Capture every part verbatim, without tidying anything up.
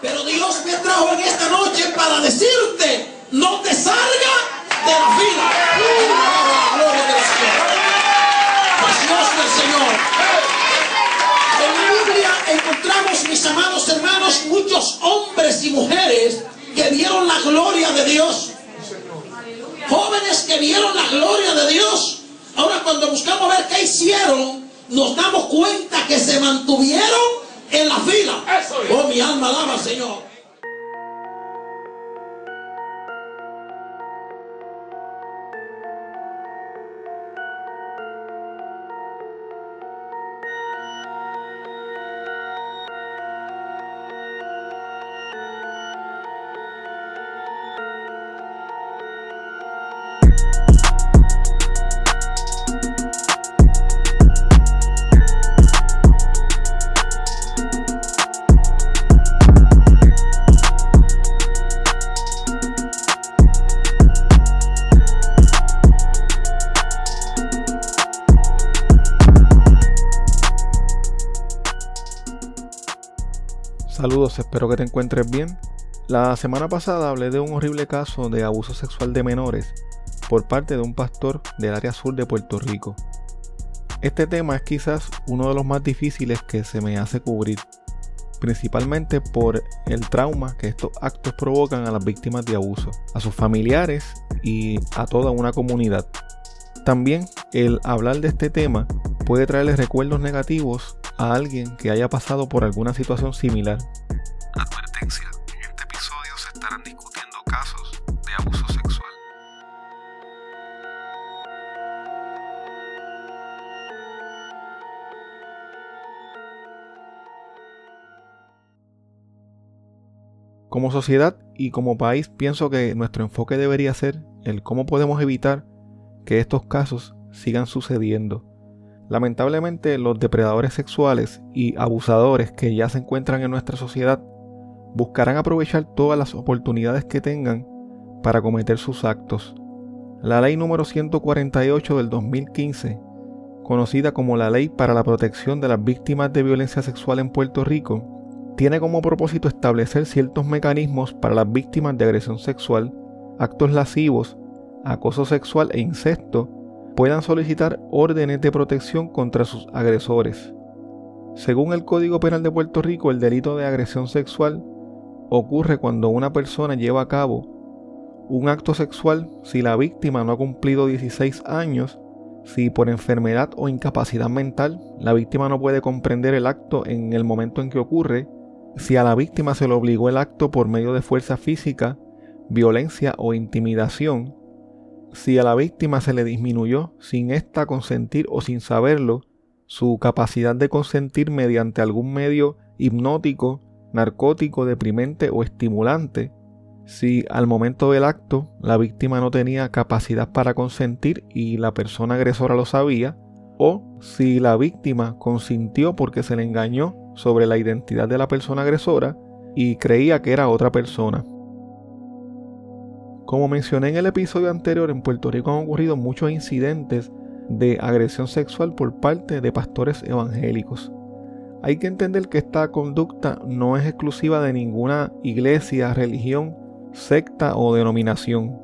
Pero Dios me trajo en esta noche para decirte, no te salgas de la fila. ¡Uh! Gloria del Señor. Precioso del Señor. En la Biblia encontramos, mis amados hermanos, muchos hombres y mujeres que vieron la gloria de Dios. Jóvenes que vieron la gloria de Dios. Ahora, cuando buscamos ver qué hicieron, nos damos cuenta que se mantuvieron en la fila. Oh, mi alma alaba al Señor. Saludos, espero que te encuentres bien. La semana pasada hablé de un horrible caso de abuso sexual de menores por parte de un pastor del área sur de Puerto Rico. Este tema es quizás uno de los más difíciles que se me hace cubrir, principalmente por el trauma que estos actos provocan a las víctimas de abuso, a sus familiares y a toda una comunidad. También el hablar de este tema puede traerles recuerdos negativos a alguien que haya pasado por alguna situación similar. Advertencia: en este episodio se estarán discutiendo casos de abuso sexual. Como sociedad y como país, pienso que nuestro enfoque debería ser el cómo podemos evitar que estos casos sigan sucediendo. Lamentablemente, los depredadores sexuales y abusadores que ya se encuentran en nuestra sociedad buscarán aprovechar todas las oportunidades que tengan para cometer sus actos. La ley número ciento cuarenta y ocho del dos mil quince, conocida como la Ley para la Protección de las Víctimas de Violencia Sexual en Puerto Rico, tiene como propósito establecer ciertos mecanismos para las víctimas de agresión sexual, actos lascivos, acoso sexual e incesto puedan solicitar órdenes de protección contra sus agresores. Según el Código Penal de Puerto Rico, el delito de agresión sexual ocurre cuando una persona lleva a cabo un acto sexual si la víctima no ha cumplido dieciséis años, si por enfermedad o incapacidad mental la víctima no puede comprender el acto en el momento en que ocurre, si a la víctima se le obligó el acto por medio de fuerza física, violencia o intimidación, si a la víctima se le disminuyó, sin ésta consentir o sin saberlo, su capacidad de consentir mediante algún medio hipnótico, narcótico, deprimente o estimulante, si al momento del acto la víctima no tenía capacidad para consentir y la persona agresora lo sabía, o si la víctima consintió porque se le engañó sobre la identidad de la persona agresora y creía que era otra persona. Como mencioné en el episodio anterior, en Puerto Rico han ocurrido muchos incidentes de agresión sexual por parte de pastores evangélicos. Hay que entender que esta conducta no es exclusiva de ninguna iglesia, religión, secta o denominación.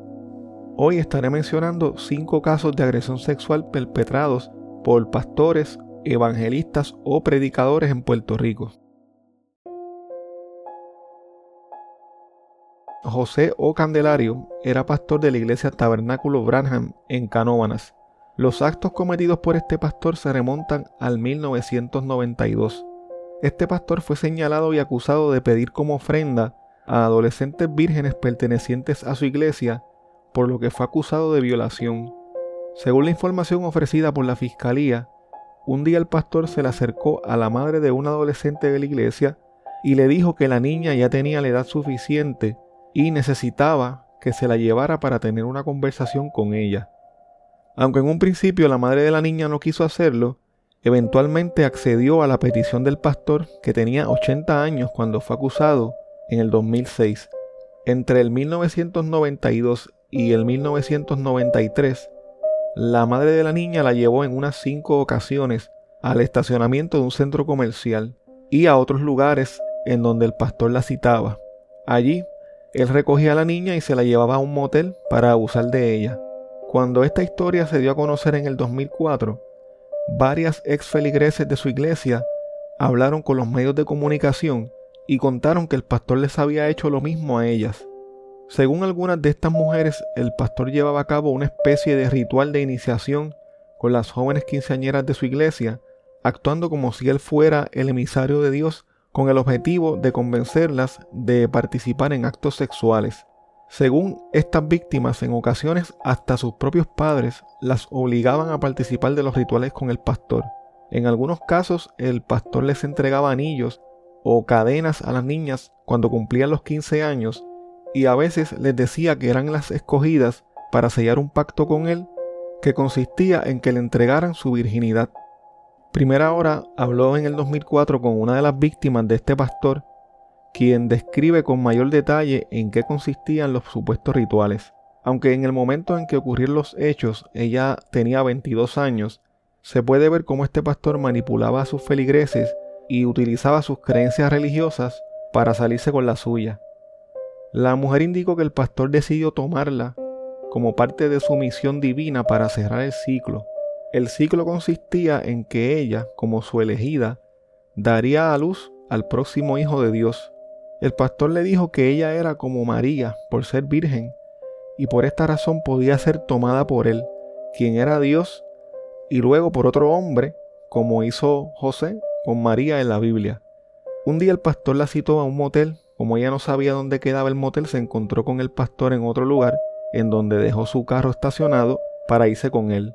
Hoy estaré mencionando cinco casos de agresión sexual perpetrados por pastores, evangelistas o predicadores en Puerto Rico. José O. Candelario era pastor de la iglesia Tabernáculo Branham en Canóvanas. Los actos cometidos por este pastor se remontan al mil novecientos noventa y dos. Este pastor fue señalado y acusado de pedir como ofrenda a adolescentes vírgenes pertenecientes a su iglesia, por lo que fue acusado de violación. Según la información ofrecida por la fiscalía, un día el pastor se le acercó a la madre de un adolescente de la iglesia y le dijo que la niña ya tenía la edad suficiente y necesitaba que se la llevara para tener una conversación con ella. Aunque en un principio la madre de la niña no quiso hacerlo, eventualmente accedió a la petición del pastor, que tenía ochenta años cuando fue acusado en el dos mil seis. Entre el mil novecientos noventa y dos y el mil novecientos noventa y tres, la madre de la niña la llevó en unas cinco ocasiones al estacionamiento de un centro comercial y a otros lugares en donde el pastor la citaba. Allí, él recogía a la niña y se la llevaba a un motel para abusar de ella. Cuando esta historia se dio a conocer en el dos mil cuatro, varias ex feligreses de su iglesia hablaron con los medios de comunicación y contaron que el pastor les había hecho lo mismo a ellas. Según algunas de estas mujeres, el pastor llevaba a cabo una especie de ritual de iniciación con las jóvenes quinceañeras de su iglesia, actuando como si él fuera el emisario de Dios con el objetivo de convencerlas de participar en actos sexuales. Según estas víctimas, en ocasiones hasta sus propios padres las obligaban a participar de los rituales con el pastor. En algunos casos, el pastor les entregaba anillos o cadenas a las niñas cuando cumplían los quince años, y a veces les decía que eran las escogidas para sellar un pacto con él que consistía en que le entregaran su virginidad. Primera Hora habló en el dos mil cuatro con una de las víctimas de este pastor, quien describe con mayor detalle en qué consistían los supuestos rituales. Aunque en el momento en que ocurrieron los hechos ella tenía veintidós años, se puede ver cómo este pastor manipulaba a sus feligreses y utilizaba sus creencias religiosas para salirse con la suya. La mujer indicó que el pastor decidió tomarla como parte de su misión divina para cerrar el ciclo. El ciclo consistía en que ella, como su elegida, daría a luz al próximo hijo de Dios. El pastor le dijo que ella era como María por ser virgen y por esta razón podía ser tomada por él, quien era Dios, y luego por otro hombre, como hizo José con María en la Biblia. Un día el pastor la citó a un motel. Como ella no sabía dónde quedaba el motel, se encontró con el pastor en otro lugar, en donde dejó su carro estacionado para irse con él.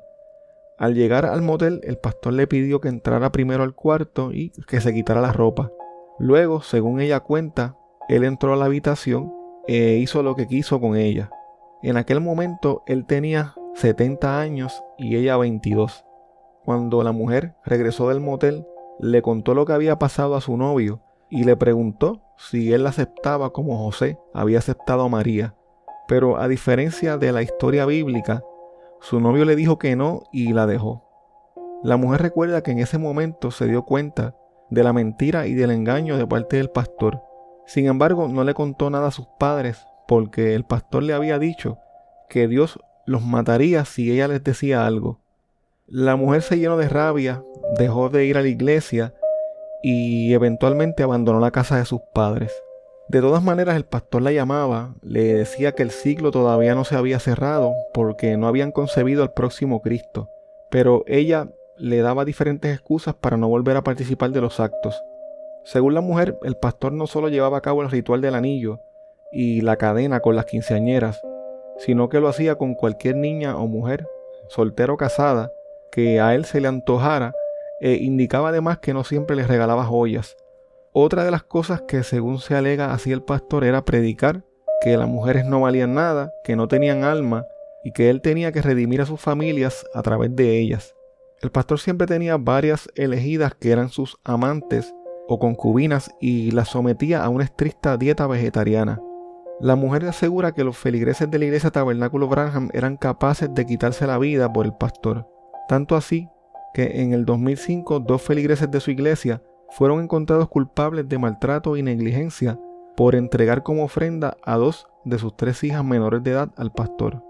Al llegar al motel, el pastor le pidió que entrara primero al cuarto y que se quitara la ropa. Luego, según ella cuenta, él entró a la habitación e hizo lo que quiso con ella. En aquel momento, él tenía setenta años y ella veintidós. Cuando la mujer regresó del motel, le contó lo que había pasado a su novio y le preguntó si él la aceptaba como José había aceptado a María. Pero a diferencia de la historia bíblica, su novio le dijo que no y la dejó. La mujer recuerda que en ese momento se dio cuenta de la mentira y del engaño de parte del pastor. Sin embargo, no le contó nada a sus padres porque el pastor le había dicho que Dios los mataría si ella les decía algo. La mujer se llenó de rabia, dejó de ir a la iglesia y eventualmente abandonó la casa de sus padres. De todas maneras, el pastor la llamaba, le decía que el ciclo todavía no se había cerrado porque no habían concebido al próximo Cristo, pero ella le daba diferentes excusas para no volver a participar de los actos. Según la mujer, el pastor no solo llevaba a cabo el ritual del anillo y la cadena con las quinceañeras, sino que lo hacía con cualquier niña o mujer, soltera o casada, que a él se le antojara, e indicaba además que no siempre les regalaba joyas. Otra de las cosas que según se alega hacía el pastor era predicar que las mujeres no valían nada, que no tenían alma y que él tenía que redimir a sus familias a través de ellas. El pastor siempre tenía varias elegidas que eran sus amantes o concubinas y las sometía a una estricta dieta vegetariana. La mujer asegura que los feligreses de la iglesia Tabernáculo Branham eran capaces de quitarse la vida por el pastor, tanto así que en el dos mil cinco dos feligreses de su iglesia fueron encontrados culpables de maltrato y negligencia por entregar como ofrenda a dos de sus tres hijas menores de edad al pastor.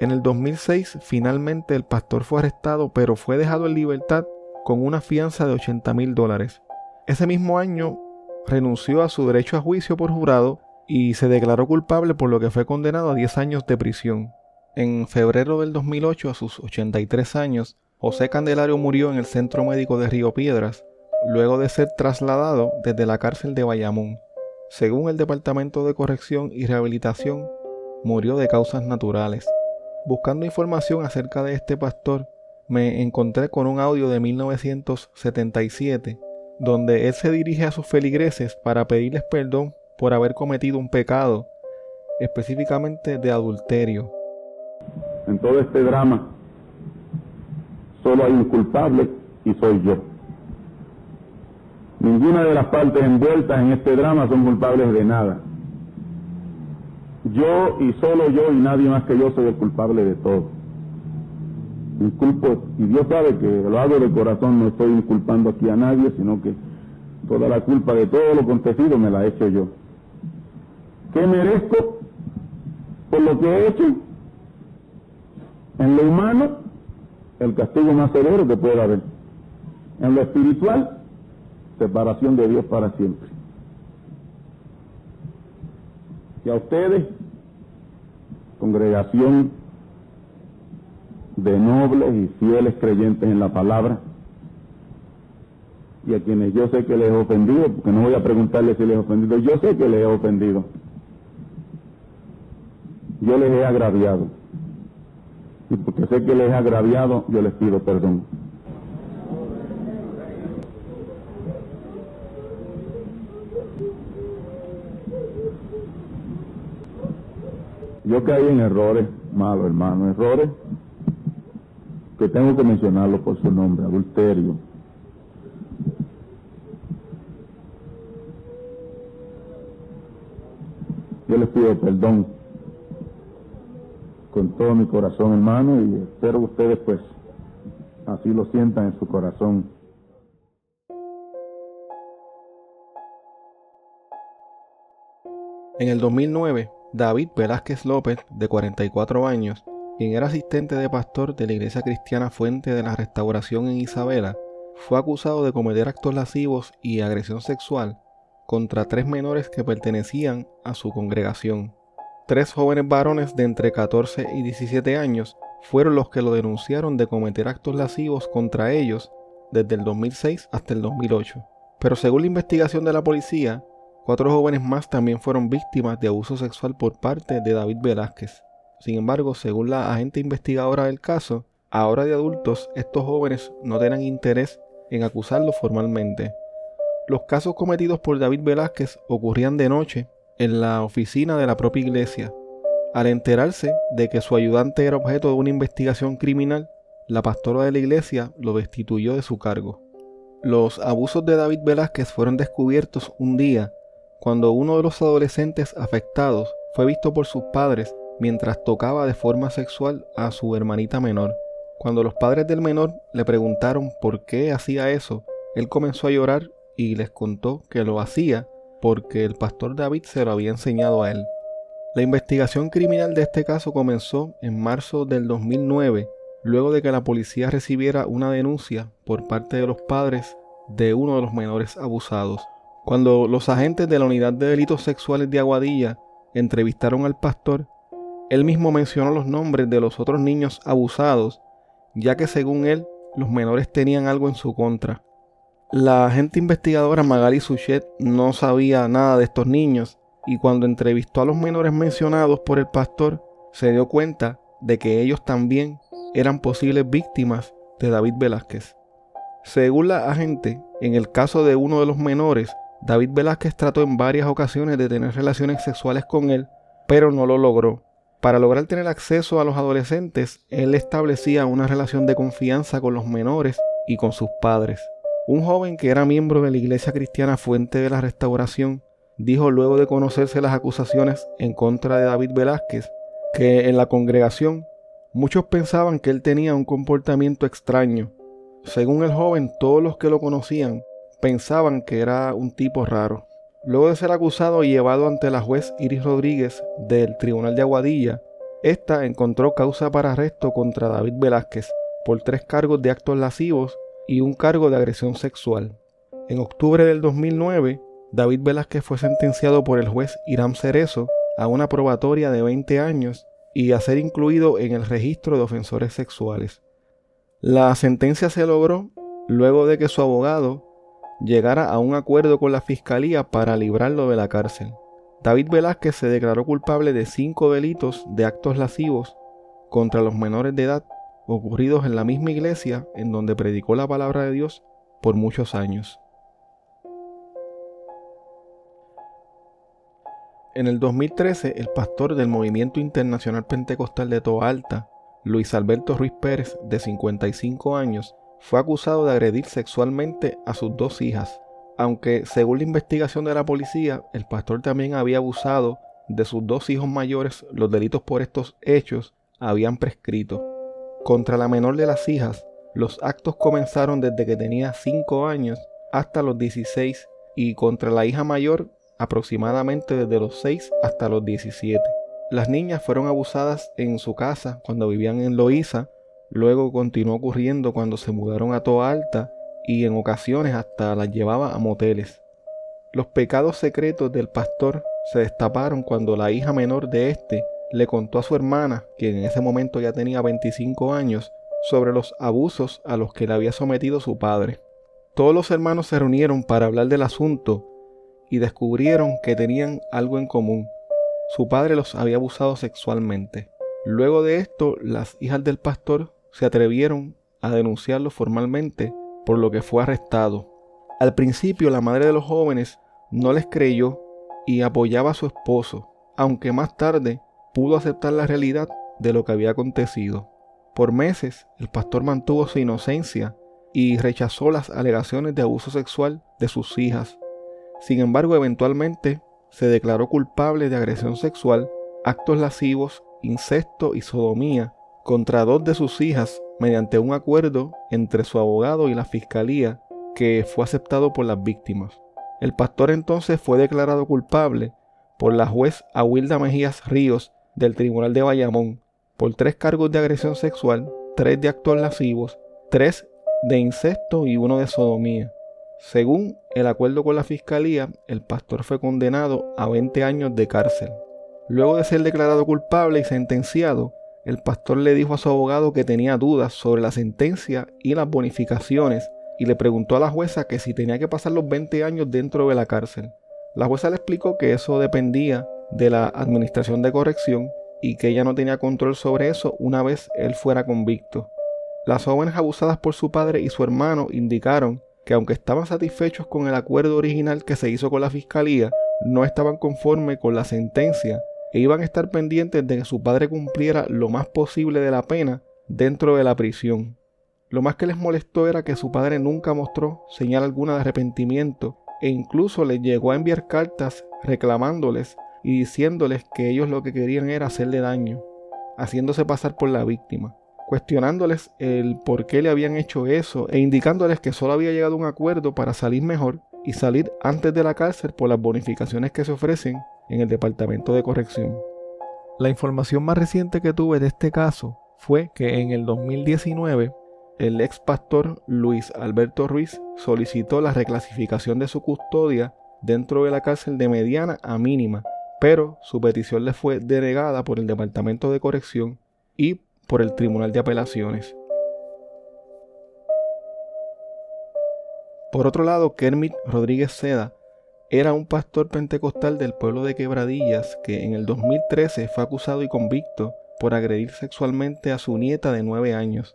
En el dos mil seis finalmente el pastor fue arrestado, pero fue dejado en libertad con una fianza de ochenta mil dólares. Ese mismo año renunció a su derecho a juicio por jurado y se declaró culpable, por lo que fue condenado a diez años de prisión. En febrero del dos mil ocho, a sus ochenta y tres años, José Candelario murió en el Centro Médico de Río Piedras, luego de ser trasladado desde la cárcel de Bayamón. Según el Departamento de Corrección y Rehabilitación, murió de causas naturales. Buscando información acerca de este pastor, me encontré con un audio de mil novecientos setenta y siete, donde él se dirige a sus feligreses para pedirles perdón por haber cometido un pecado, específicamente de adulterio. En todo este drama, solo hay un culpable y soy yo. Ninguna de las partes envueltas en este drama son culpables de nada. Yo y solo yo y nadie más que yo soy el culpable de todo. Disculpo, y Dios sabe que lo hago de corazón, no estoy inculpando aquí a nadie, sino que Toda la culpa de todo lo acontecido me la he hecho yo. ¿Qué merezco por lo que he hecho? En lo humano, el castigo más severo que pueda haber. En lo espiritual, separación de Dios para siempre. Y a ustedes, congregación de nobles y fieles creyentes en la palabra, y a quienes yo sé que les he ofendido, porque no voy a preguntarles si les he ofendido, yo sé que les he ofendido, yo les he agraviado, y porque sé que les he agraviado, yo les pido perdón. Yo caí en errores malos, hermano, errores que tengo que mencionarlos por su nombre: adulterio, yo les pido perdón con todo mi corazón, hermano, y espero que ustedes pues así lo sientan en su corazón. En el dos mil nueve, David Velázquez López, de cuarenta y cuatro años, quien era asistente de pastor de la Iglesia Cristiana Fuente de la Restauración en Isabela, fue acusado de cometer actos lascivos y agresión sexual contra tres menores que pertenecían a su congregación. Tres jóvenes varones de entre catorce y diecisiete años fueron los que lo denunciaron de cometer actos lascivos contra ellos desde el dos mil seis hasta el dos mil ocho. Pero según la investigación de la policía, cuatro jóvenes más también fueron víctimas de abuso sexual por parte de David Velázquez. Sin embargo, según la agente investigadora del caso, ahora de adultos, estos jóvenes no tenían interés en acusarlo formalmente. Los casos cometidos por David Velázquez ocurrían de noche en la oficina de la propia iglesia. Al enterarse de que su ayudante era objeto de una investigación criminal, la pastora de la iglesia lo destituyó de su cargo. Los abusos de David Velázquez fueron descubiertos un día cuando uno de los adolescentes afectados fue visto por sus padres mientras tocaba de forma sexual a su hermanita menor. Cuando los padres del menor le preguntaron por qué hacía eso, él comenzó a llorar y les contó que lo hacía porque el pastor David se lo había enseñado a él. La investigación criminal de este caso comenzó en marzo del dos mil nueve, luego de que la policía recibiera una denuncia por parte de los padres de uno de los menores abusados. Cuando los agentes de la Unidad de Delitos Sexuales de Aguadilla entrevistaron al pastor, él mismo mencionó los nombres de los otros niños abusados, ya que según él, los menores tenían algo en su contra. La agente investigadora Magali Suchet no sabía nada de estos niños, y cuando entrevistó a los menores mencionados por el pastor, se dio cuenta de que ellos también eran posibles víctimas de David Velázquez. Según la agente, en el caso de uno de los menores, David Velázquez trató en varias ocasiones de tener relaciones sexuales con él, pero no lo logró. Para lograr tener acceso a los adolescentes, él establecía una relación de confianza con los menores y con sus padres. Un joven que era miembro de la Iglesia Cristiana Fuente de la Restauración dijo, luego de conocerse las acusaciones en contra de David Velázquez, que en la congregación muchos pensaban que él tenía un comportamiento extraño. Según el joven, todos los que lo conocían pensaban que era un tipo raro. Luego de ser acusado y llevado ante la juez Iris Rodríguez del Tribunal de Aguadilla, esta encontró causa para arresto contra David Velázquez por tres cargos de actos lascivos y un cargo de agresión sexual. En octubre del dos mil nueve, David Velázquez fue sentenciado por el juez Irán Cerezo a una probatoria de veinte años y a ser incluido en el registro de ofensores sexuales. La sentencia se logró luego de que su abogado llegara a un acuerdo con la fiscalía para librarlo de la cárcel. David Velázquez se declaró culpable de cinco delitos de actos lascivos contra los menores de edad ocurridos en la misma iglesia en donde predicó la palabra de Dios por muchos años. En el dos mil trece, el pastor del Movimiento Internacional Pentecostal de Toa Alta, Luis Alberto Ruiz Pérez, de cincuenta y cinco años, fue acusado de agredir sexualmente a sus dos hijas, aunque según la investigación de la policía, el pastor también había abusado de sus dos hijos mayores. Los delitos por estos hechos habían prescrito. Contra la menor de las hijas, los actos comenzaron desde que tenía cinco años hasta los dieciséis y contra la hija mayor aproximadamente desde los seis hasta los diecisiete. Las niñas fueron abusadas en su casa cuando vivían en Loíza, luego continuó ocurriendo cuando se mudaron a Toa Alta y en ocasiones hasta las llevaba a moteles. Los pecados secretos del pastor se destaparon cuando la hija menor de este le contó a su hermana, quien en ese momento ya tenía veinticinco años, sobre los abusos a los que le había sometido su padre. Todos los hermanos se reunieron para hablar del asunto y descubrieron que tenían algo en común. Su padre los había abusado sexualmente. Luego de esto, las hijas del pastor se atrevieron a denunciarlo formalmente, por lo que fue arrestado. Al principio, la madre de los jóvenes no les creyó y apoyaba a su esposo, aunque más tarde pudo aceptar la realidad de lo que había acontecido. Por meses, el pastor mantuvo su inocencia y rechazó las alegaciones de abuso sexual de sus hijas. Sin embargo, eventualmente se declaró culpable de agresión sexual, actos lascivos, incesto y sodomía contra dos de sus hijas mediante un acuerdo entre su abogado y la fiscalía que fue aceptado por las víctimas. El pastor entonces fue declarado culpable por la juez Aguilda Mejías Ríos del Tribunal de Bayamón por tres cargos de agresión sexual, tres de actos lascivos, tres de incesto y uno de sodomía. Según el acuerdo con la fiscalía, el pastor fue condenado a veinte años de cárcel. Luego de ser declarado culpable y sentenciado, el pastor le dijo a su abogado que tenía dudas sobre la sentencia y las bonificaciones y le preguntó a la jueza que si tenía que pasar los veinte años dentro de la cárcel. La jueza le explicó que eso dependía de la administración de corrección y que ella no tenía control sobre eso una vez él fuera convicto. Las jóvenes abusadas por su padre y su hermano indicaron que aunque estaban satisfechos con el acuerdo original que se hizo con la fiscalía, no estaban conformes con la sentencia e iban a estar pendientes de que su padre cumpliera lo más posible de la pena dentro de la prisión. Lo más que les molestó era que su padre nunca mostró señal alguna de arrepentimiento e incluso les llegó a enviar cartas reclamándoles y diciéndoles que ellos lo que querían era hacerle daño, haciéndose pasar por la víctima, cuestionándoles el por qué le habían hecho eso e indicándoles que solo había llegado a un acuerdo para salir mejor y salir antes de la cárcel por las bonificaciones que se ofrecen en el Departamento de Corrección. La información más reciente que tuve de este caso fue que en el dos mil diecinueve el ex pastor Luis Alberto Ruiz solicitó la reclasificación de su custodia dentro de la cárcel de mediana a mínima, pero su petición le fue denegada por el Departamento de Corrección y por el Tribunal de Apelaciones. Por otro lado, Kermit Rodríguez Seda era un pastor pentecostal del pueblo de Quebradillas que en el dos mil trece fue acusado y convicto por agredir sexualmente a su nieta de nueve años.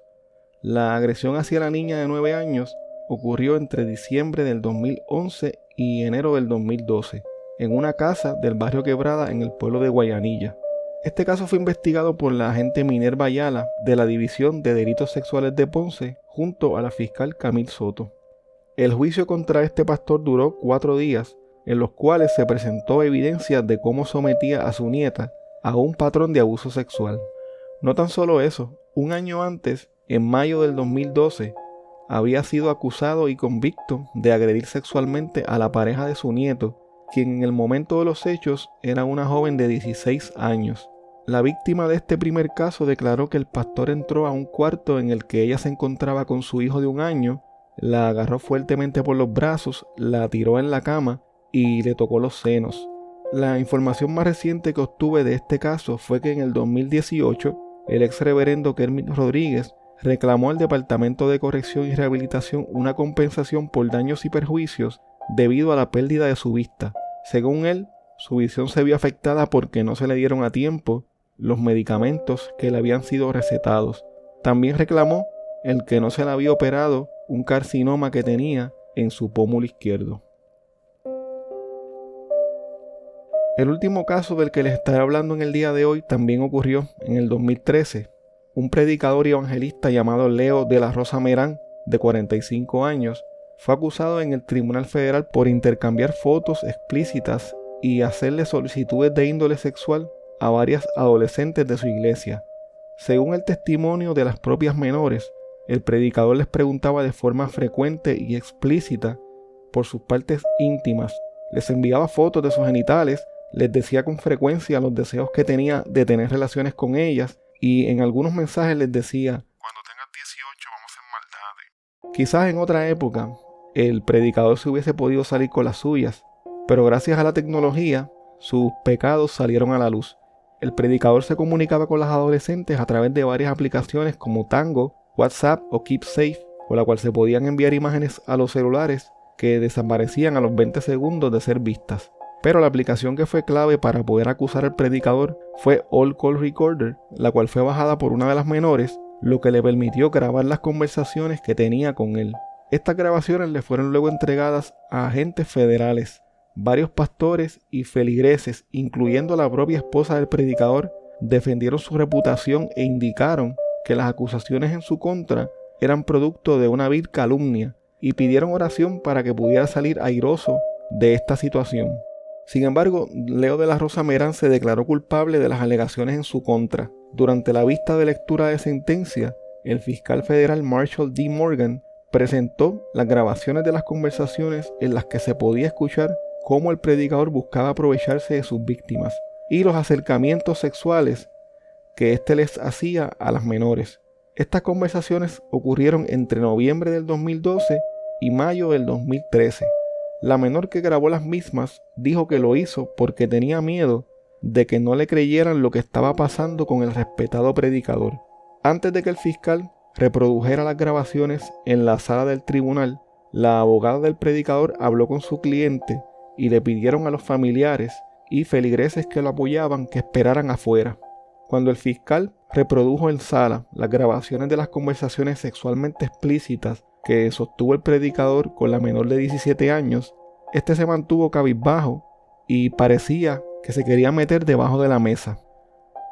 La agresión hacia la niña de nueve años ocurrió entre diciembre del dos mil once y enero del dos mil doce en una casa del barrio Quebrada en el pueblo de Guayanilla. Este caso fue investigado por la agente Minerva Ayala de la División de Delitos Sexuales de Ponce junto a la fiscal Camil Soto. El juicio contra este pastor duró cuatro días, en los cuales se presentó evidencia de cómo sometía a su nieta a un patrón de abuso sexual. No tan solo eso, un año antes, en mayo del dos mil doce, había sido acusado y convicto de agredir sexualmente a la pareja de su nieto, quien en el momento de los hechos era una joven de dieciséis años. La víctima de este primer caso declaró que el pastor entró a un cuarto en el que ella se encontraba con su hijo de un año, la agarró fuertemente por los brazos, la tiró en la cama y le tocó los senos. La información más reciente que obtuve de este caso fue que en el dos mil dieciocho el ex reverendo Kermit Rodríguez reclamó al Departamento de Corrección y Rehabilitación una compensación por daños y perjuicios debido a la pérdida de su vista. Según él, su visión se vio afectada porque no se le dieron a tiempo los medicamentos que le habían sido recetados. También reclamó el que no se le había operado un carcinoma que tenía en su pómulo izquierdo. El último caso del que les estaré hablando en el día de hoy también ocurrió en el dos mil trece. Un predicador y evangelista llamado Leo de la Rosa Merán, de cuarenta y cinco años, fue acusado en el Tribunal Federal por intercambiar fotos explícitas y hacerle solicitudes de índole sexual a varias adolescentes de su iglesia. Según el testimonio de las propias menores, el predicador les preguntaba de forma frecuente y explícita por sus partes íntimas, les enviaba fotos de sus genitales, les decía con frecuencia los deseos que tenía de tener relaciones con ellas y en algunos mensajes les decía: cuando tengas dieciocho vamos a hacer maldades. Quizás en otra época el predicador se hubiese podido salir con las suyas, pero gracias a la tecnología sus pecados salieron a la luz. El predicador se comunicaba con las adolescentes a través de varias aplicaciones como Tango, WhatsApp o KeepSafe, con la cual se podían enviar imágenes a los celulares que desaparecían a los veinte segundos de ser vistas. Pero la aplicación que fue clave para poder acusar al predicador fue All Call Recorder, la cual fue bajada por una de las menores, lo que le permitió grabar las conversaciones que tenía con él. Estas grabaciones le fueron luego entregadas a agentes federales. Varios pastores y feligreses, incluyendo la propia esposa del predicador, defendieron su reputación e indicaron que las acusaciones en su contra eran producto de una vil calumnia y pidieron oración para que pudiera salir airoso de esta situación. Sin embargo, Leo de la Rosa Merán se declaró culpable de las alegaciones en su contra. Durante la vista de lectura de sentencia, el fiscal federal Marshall D. Morgan presentó las grabaciones de las conversaciones en las que se podía escuchar cómo el predicador buscaba aprovecharse de sus víctimas y los acercamientos sexuales que éste les hacía a las menores. Estas conversaciones ocurrieron entre noviembre del dos mil doce y mayo del dos mil trece. La menor que grabó las mismas dijo que lo hizo porque tenía miedo de que no le creyeran lo que estaba pasando con el respetado predicador. Antes de que el fiscal reprodujera las grabaciones en la sala del tribunal, la abogada del predicador habló con su cliente y le pidieron a los familiares y feligreses que lo apoyaban que esperaran afuera. Cuando el fiscal reprodujo en sala las grabaciones de las conversaciones sexualmente explícitas que sostuvo el predicador con la menor de diecisiete años, este se mantuvo cabizbajo y parecía que se quería meter debajo de la mesa.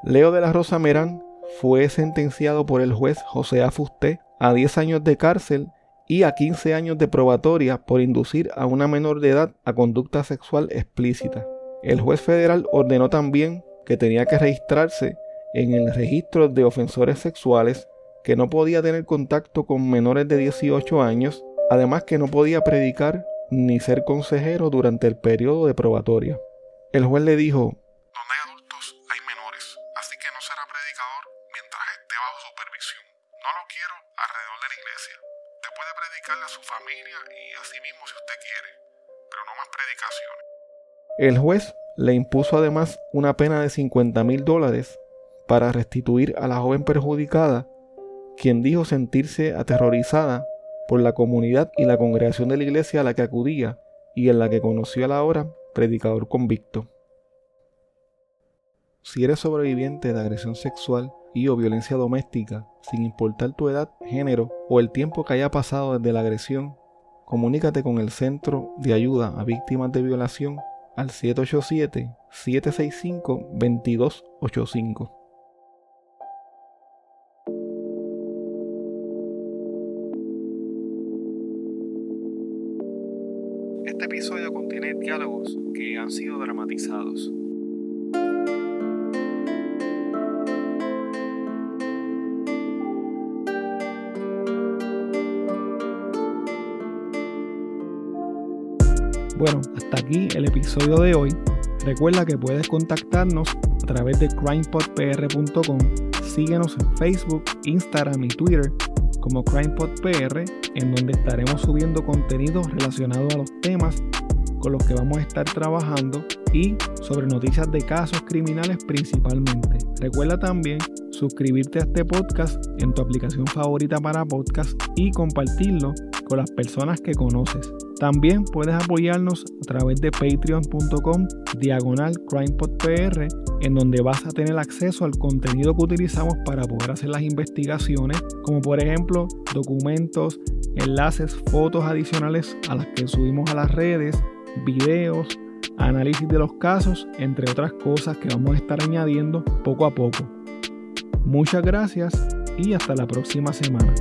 Leo de la Rosa Merán fue sentenciado por el juez José A. Fusté a diez años de cárcel y a quince años de probatoria por inducir a una menor de edad a conducta sexual explícita. El juez federal ordenó también que tenía que registrarse en el registro de ofensores sexuales, que no podía tener contacto con menores de dieciocho años, además que no podía predicar ni ser consejero durante el periodo de probatoria. El juez le dijo: donde hay adultos hay menores, así que no será predicador mientras esté bajo supervisión. No lo quiero alrededor de la iglesia. Te puede predicarle a su familia y a sí mismo si usted quiere, pero no más predicaciones. El juez le impuso además una pena de cincuenta mil dólares para restituir a la joven perjudicada, quien dijo sentirse aterrorizada por la comunidad y la congregación de la iglesia a la que acudía y en la que conoció a la hora predicador convicto. Si eres sobreviviente de agresión sexual y o violencia doméstica, sin importar tu edad, género o el tiempo que haya pasado desde la agresión, comunícate con el Centro de Ayuda a Víctimas de Violación al siete ocho siete, siete seis cinco, dos dos ocho cinco. Este episodio contiene diálogos que han sido dramatizados. Bueno, hasta aquí el episodio de hoy. Recuerda que puedes contactarnos a través de crimepodpr punto com. Síguenos en Facebook, Instagram y Twitter como CrimePodPR, en donde estaremos subiendo contenido relacionado a los temas con los que vamos a estar trabajando y sobre noticias de casos criminales principalmente. Recuerda también suscribirte a este podcast en tu aplicación favorita para podcast y compartirlo con las personas que conoces. También puedes apoyarnos a través de patreon punto com diagonal crimepodpr, en donde vas a tener acceso al contenido que utilizamos para poder hacer las investigaciones, como por ejemplo documentos, enlaces, fotos adicionales a las que subimos a las redes, videos, análisis de los casos, entre otras cosas que vamos a estar añadiendo poco a poco. Muchas gracias y hasta la próxima semana.